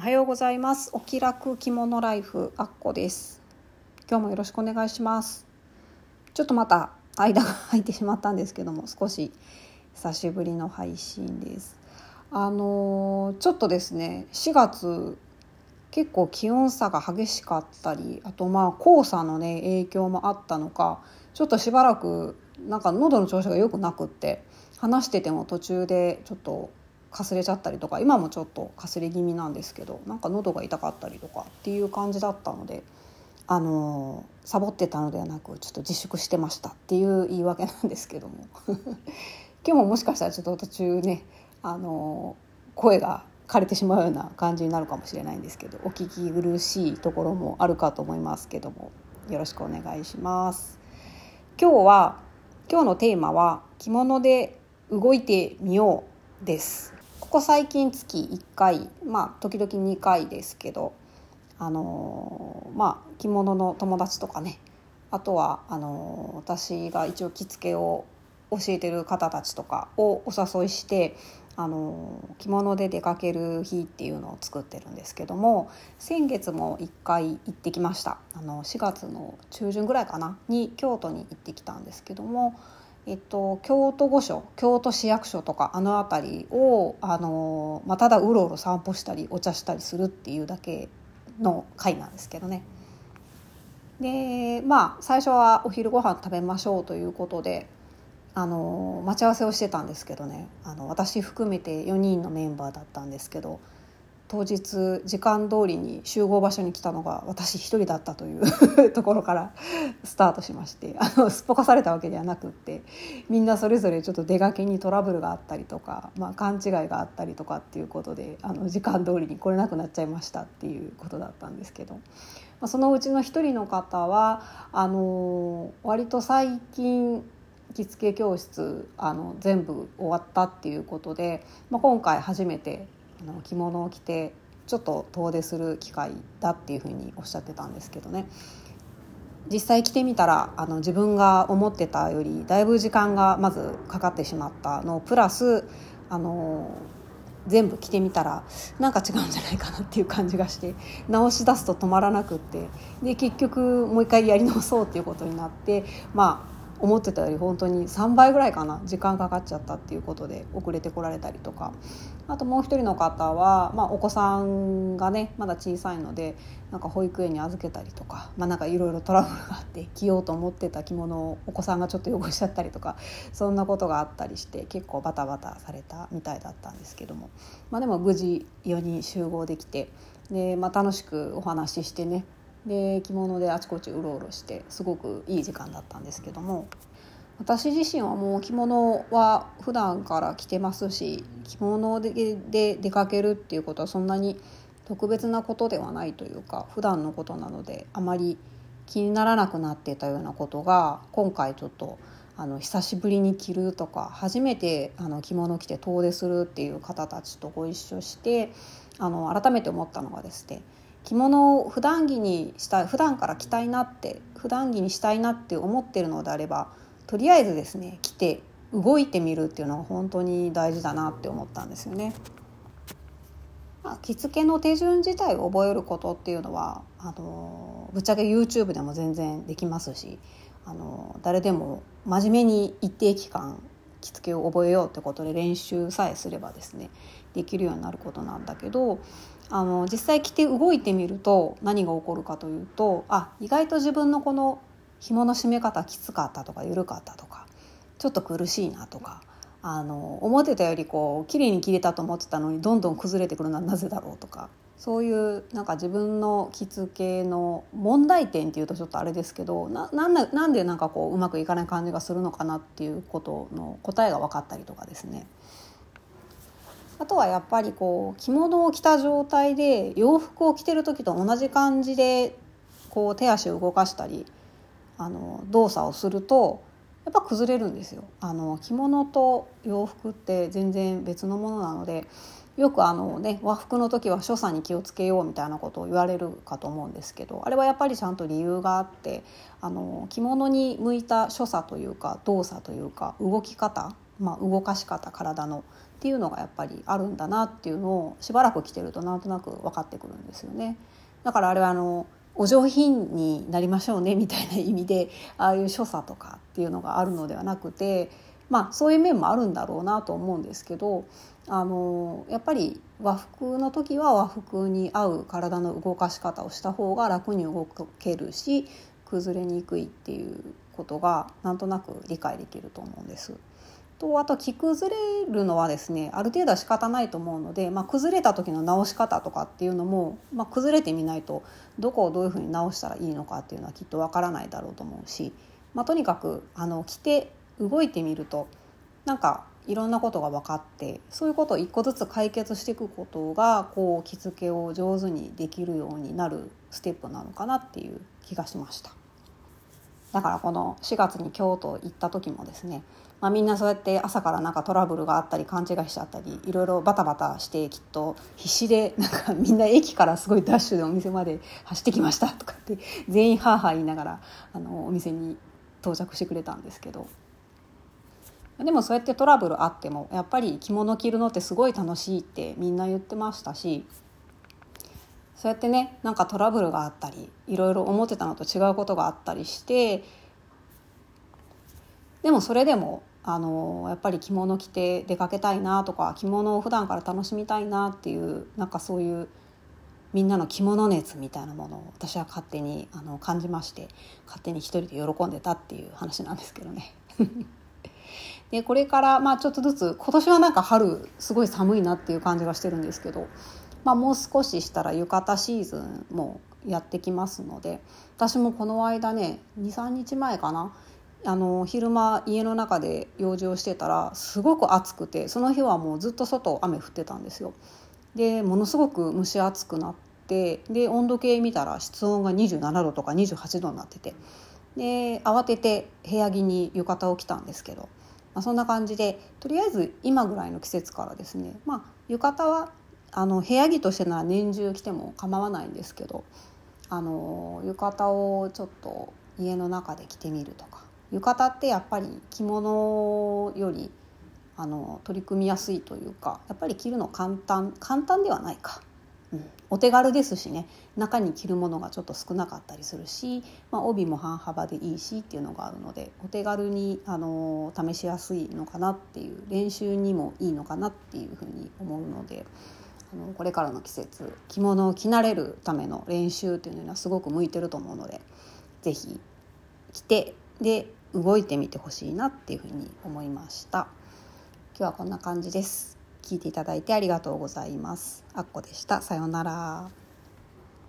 おはようございます。お気楽着物ライフあっこです。今日もよろしくお願いします。ちょっとまた間が空いてしまったんですけども、少し久しぶりの配信です。ちょっとですね、4月結構気温差が激しかったり、あと黄砂のね影響もあったのか、ちょっとしばらく喉の調子が良くなくって、話してても途中でちょっとかすれちゃったりとか、今もちょっとかすれ気味なんですけど、喉が痛かったりとかっていう感じだったので、サボってたのではなく、ちょっと自粛してましたっていう言い訳なんですけども今日ももしかしたらちょっと途中ね、声が枯れてしまうような感じになるかもしれないんですけど、お聞き苦しいところもあるかと思いますけども、よろしくお願いします。今日のテーマは着物で動いてみようです。ここ最近月1回、時々2回ですけど、着物の友達とかね、あとは私が一応着付けを教えてる方たちとかをお誘いして、着物で出かける日っていうのを作ってるんですけども、先月も1回行ってきました。4月の中旬ぐらいかなに京都に行ってきたんですけども、京都御所、京都市役所とかあの辺りをただうろうろ散歩したりお茶したりするっていうだけの会なんですけどね。で、最初はお昼ご飯食べましょうということで待ち合わせをしてたんですけどね、私含めて4人のメンバーだったんですけど、当日時間通りに集合場所に来たのが私一人だったというところからスタートしまして、すっぽかされたわけではなくって、みんなそれぞれちょっと出かけにトラブルがあったりとか、勘違いがあったりとかっていうことで、時間通りに来れなくなっちゃいましたっていうことだったんですけど、そのうちの一人の方は割と最近着付け教室全部終わったっていうことで、今回初めて着物を着てちょっと遠出する機会だっていうふうにおっしゃってたんですけどね、実際着てみたら自分が思ってたよりだいぶ時間がまずかかってしまったのプラス全部着てみたら違うんじゃないかなっていう感じがして、直し出すと止まらなくって、で結局もう一回やり直そうっていうことになって、思ってたより本当に3倍ぐらいかな時間かかっちゃったっていうことで遅れてこられたりとか、あともう一人の方は、お子さんがねまだ小さいので保育園に預けたりとか、いろいろトラブルがあって、着ようと思ってた着物をお子さんがちょっと汚しちゃったりとか、そんなことがあったりして結構バタバタされたみたいだったんですけども、でも無事4人集合できて、で、楽しくお話ししてね、で着物であちこちうろうろして、すごくいい時間だったんですけども、私自身はもう着物は普段から着てますし、着物で出かけるっていうことはそんなに特別なことではないというか、普段のことなのであまり気にならなくなってたようなことが、今回ちょっと久しぶりに着るとか、初めて着物着て遠出するっていう方たちとご一緒して、改めて思ったのがですね、着物を普段から着たいなって、普段着にしたいなって思ってるのであれば、とりあえずですね着て動いてみるっていうのが本当に大事だなって思ったんですよね。着付けの手順自体を覚えることっていうのはぶっちゃけ YouTube でも全然できますし、誰でも真面目に一定期間着付けを覚えようってことで練習さえすればですねできるようになることなんだけど、実際着て動いてみると何が起こるかというと、意外と自分のこの紐の締め方きつかったとか緩かったとかちょっと苦しいなとか、思ってたより綺麗に切れたと思ってたのにどんどん崩れてくるのはなぜだろうとか、そういう自分の着付けの問題点っていうとちょっとあれですけど、なんでうまくいかない感じがするのかなっていうことの答えが分かったりとかですね。あとはやっぱり着物を着た状態で洋服を着てる時と同じ感じで手足を動かしたり動作をするとやっぱ崩れるんですよ。着物と洋服って全然別のものなので、よく和服の時は所作に気をつけようみたいなことを言われるかと思うんですけど、あれはやっぱりちゃんと理由があって、着物に向いた所作というか動作というか動き方、動かし方、体のっていうのがやっぱりあるんだなっていうのをしばらく来てるとなんとなく分かってくるんですよね。だからあれはお上品になりましょうねみたいな意味でああいう所作とかっていうのがあるのではなくて、まあそういう面もあるんだろうなと思うんですけど、やっぱり和服の時は和服に合う体の動かし方をした方が楽に動けるし崩れにくいっていうことがなんとなく理解できると思うんです。とあと着崩れるのはですねある程度は仕方ないと思うので、崩れた時の直し方とかっていうのも、崩れてみないとどこをどういうふうに直したらいいのかっていうのはきっとわからないだろうと思うし、とにかく着て動いてみるとなんかいろんなことが分かって、そういうことを一個ずつ解決していくことがこう着付けを上手にできるようになるステップなのかなっていう気がしました。だからこの4月に京都行った時もですね、みんなそうやって朝からなんかトラブルがあったり勘違いしちゃったりいろいろバタバタしてきっと必死でなんかみんな駅からすごいダッシュでお店まで走ってきましたとかって全員ハーハー言いながらお店に到着してくれたんですけど、でもそうやってトラブルあってもやっぱり着物着るのってすごい楽しいってみんな言ってましたし、そうやってねなんかトラブルがあったりいろいろ思ってたのと違うことがあったりして、でもそれでもやっぱり着物着て出かけたいなとか着物を普段から楽しみたいなっていうなんかそういうみんなの着物熱みたいなものを私は勝手に感じまして、勝手に一人で喜んでたっていう話なんですけどね。でこれからちょっとずつ今年はなんか春すごい寒いなっていう感じがしてるんですけど、もう少ししたら浴衣シーズンもやってきますので、私もこの間ね 2,3 日前かな昼間家の中で用事をしてたらすごく暑くて、その日はもうずっと外雨降ってたんですよ。でものすごく蒸し暑くなって、で温度計見たら室温が27度とか28度になってて、で慌てて部屋着に浴衣を着たんですけど、そんな感じでとりあえず今ぐらいの季節からですね、浴衣は部屋着としてなら年中着ても構わないんですけど、浴衣をちょっと家の中で着てみるとか、浴衣ってやっぱり着物より取り組みやすいというか、やっぱり着るの簡単ではないか、お手軽ですしね、中に着るものがちょっと少なかったりするし、帯も半幅でいいしっていうのがあるのでお手軽に試しやすいのかなっていう、練習にもいいのかなっていうふうに思うので、これからの季節着物を着慣れるための練習っていうのはすごく向いてると思うので、ぜひ着てで動いてみてほしいなっていうふうに思いました。今日はこんな感じです。聞いていただいてありがとうございます。あっこでした。さようなら。